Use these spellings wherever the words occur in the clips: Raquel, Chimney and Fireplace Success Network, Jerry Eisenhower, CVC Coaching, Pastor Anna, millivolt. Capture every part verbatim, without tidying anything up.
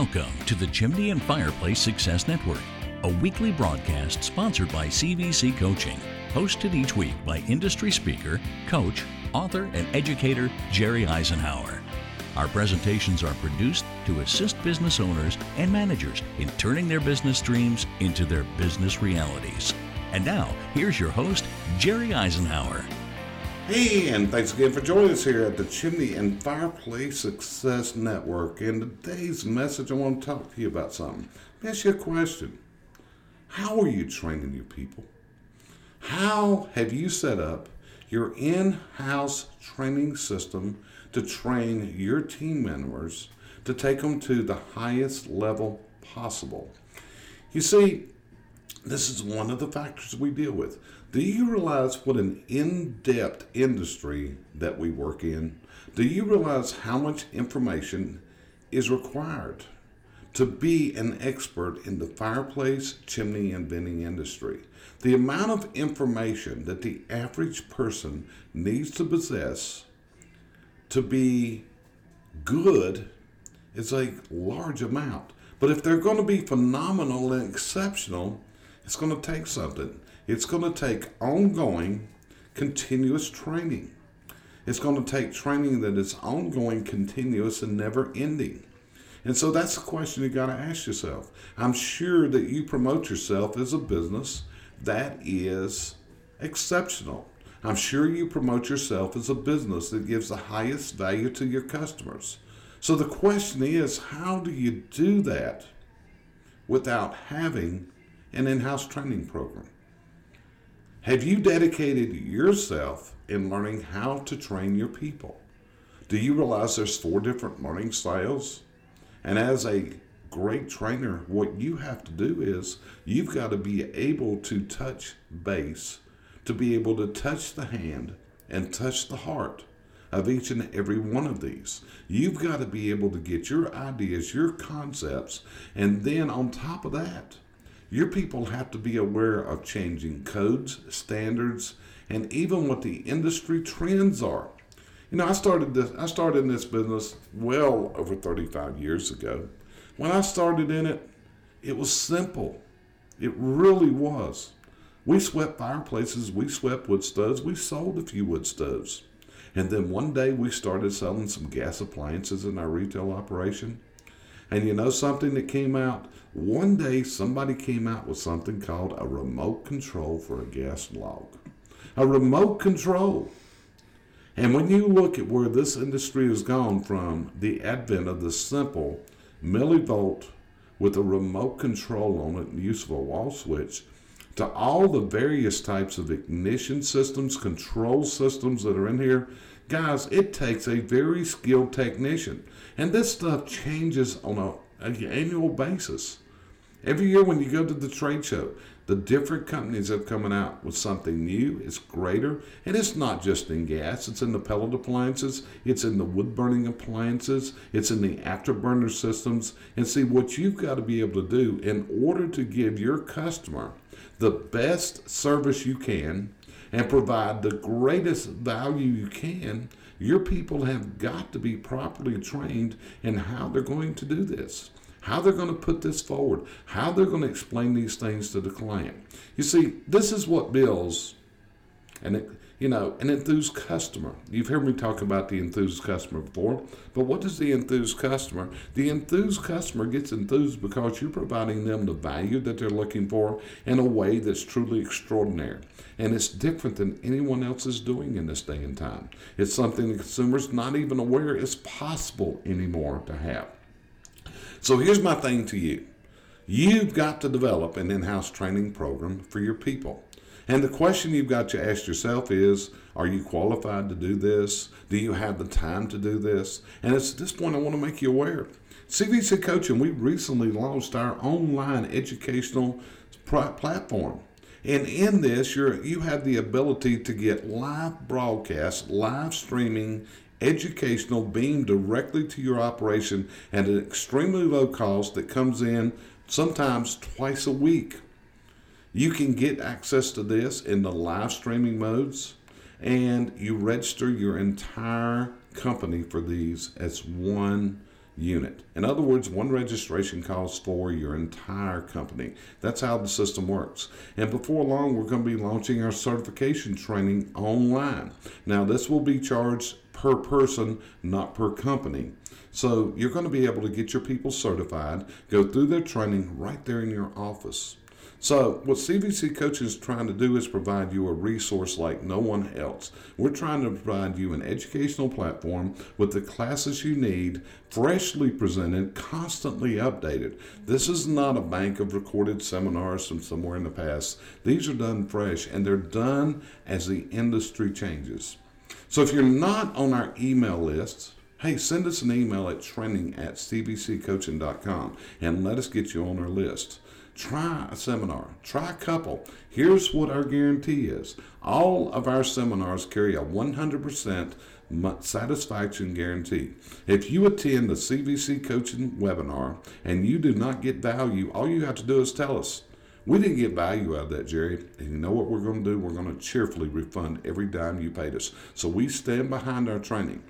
Welcome to the Chimney and Fireplace Success Network, a weekly broadcast sponsored by C V C Coaching, hosted each week by industry speaker, coach, author, and educator Jerry Eisenhower. Our presentations are produced to assist business owners and managers in turning their business dreams into their business realities. And now, here's your host, Jerry Eisenhower. Hey, and thanks again for joining us here at the Chimney and Fireplace Success Network. In today's message, I want to talk to you about something. Let me ask you a question. How are you training your people? How have you set up your in-house training system to train your team members to take them to the highest level possible? You see, this is one of the factors we deal with. Do you realize what an in-depth industry that we work in? Do you realize how much information is required to be an expert in the fireplace, chimney, and venting industry? The amount of information that the average person needs to possess to be good is a large amount. But if they're going to be phenomenal and exceptional, it's going to take something. It's going to take ongoing, continuous training. It's going to take training that is ongoing, continuous, and never-ending. And so that's the question you got to ask yourself. I'm sure that you promote yourself as a business that is exceptional. I'm sure you promote yourself as a business that gives the highest value to your customers. So the question is, how do you do that without having an in-house training program? Have you dedicated yourself in learning how to train your people? Do you realize there's four different learning styles? And as a great trainer, what you have to do is you've got to be able to touch base, to be able to touch the hand and touch the heart of each and every one of these. You've got to be able to get your ideas, your concepts, and then on top of that, your people have to be aware of changing codes, standards, and even what the industry trends are. You know, I started this, I started in this business well over thirty-five years ago. When I started in it, it was simple. It really was. We swept fireplaces, we swept wood stoves, we sold a few wood stoves. And then one day we started selling some gas appliances in our retail operation. And you know something that came out? One day somebody came out with something called a remote control for a gas log. A remote control. And when you look at where this industry has gone from the advent of the simple millivolt with a remote control on it and use of a wall switch to all the various types of ignition systems, control systems that are in here, guys, it takes a very skilled technician. And this stuff changes on a, an annual basis. Every year when you go to the trade show, the different companies are coming out with something new. It's greater. And it's not just in gas. It's in the pellet appliances. It's in the wood-burning appliances. It's in the afterburner systems. And see, what you've got to be able to do in order to give your customer the best service you can and provide the greatest value you can, your people have got to be properly trained in how they're going to do this, how they're going to put this forward, how they're going to explain these things to the client. You see, this is what builds an, you know, an enthused customer. You've heard me talk about the enthused customer before, but what does the enthused customer? The enthused customer gets enthused because you're providing them the value that they're looking for in a way that's truly extraordinary. And it's different than anyone else is doing in this day and time. It's something the consumer's not even aware is possible anymore to have. So here's my thing to you. You've got to develop an in-house training program for your people. And the question you've got to ask yourself is, are you qualified to do this? Do you have the time to do this? And it's at this point I want to make you aware. C V C Coaching, we recently launched our online educational platform. And in this, you're, you have the ability to get live broadcasts, live streaming, educational beamed directly to your operation at an extremely low cost that comes in sometimes twice a week. You can get access to this in the live streaming modes, and you register your entire company for these as one unit. In other words, one registration calls for your entire company. That's how the system works. And before long, we're going to be launching our certification training online. Now, this will be charged per person, not per company. So you're going to be able to get your people certified, go through their training right there in your office. So what C V C Coaching is trying to do is provide you a resource like no one else. We're trying to provide you an educational platform with the classes you need, freshly presented, constantly updated. This is not a bank of recorded seminars from somewhere in the past. These are done fresh, and they're done as the industry changes. So if you're not on our email list, hey, send us an email at training at c v c coaching dot com and let us get you on our list. Try a seminar. Try a couple. Here's what our guarantee is. All of our seminars carry a one hundred percent satisfaction guarantee. If you attend the C V C Coaching webinar and you do not get value, all you have to do is tell us. We didn't get value out of that, Jerry. And you know what we're going to do? We're going to cheerfully refund every dime you paid us. So we stand behind our training.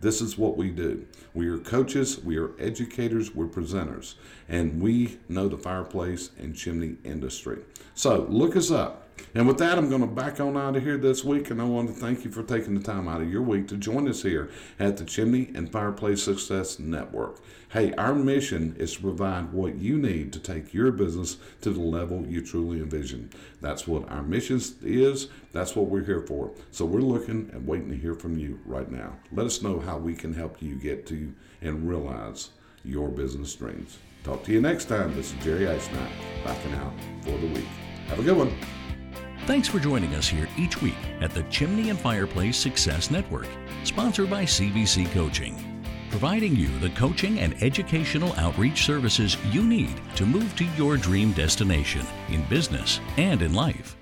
This is what we do. We are coaches, we are educators, we're presenters, and we know the fireplace and chimney industry. So look us up. And with that, I'm going to back on out of here this week, and I want to thank you for taking the time out of your week to join us here at the Chimney and Fireplace Success Network. Hey, our mission is to provide what you need to take your business to the level you truly envision. That's what our mission is. That's what we're here for. So we're looking and waiting to hear from you right now. Let us know how we can help you get to and realize your business dreams. Talk to you next time. This is Jerry Eisenhower, backing out for the week. Have a good one. Thanks for joining us here each week at the Chimney and Fireplace Success Network, sponsored by C V C Coaching, providing you the coaching and educational outreach services you need to move to your dream destination in business and in life.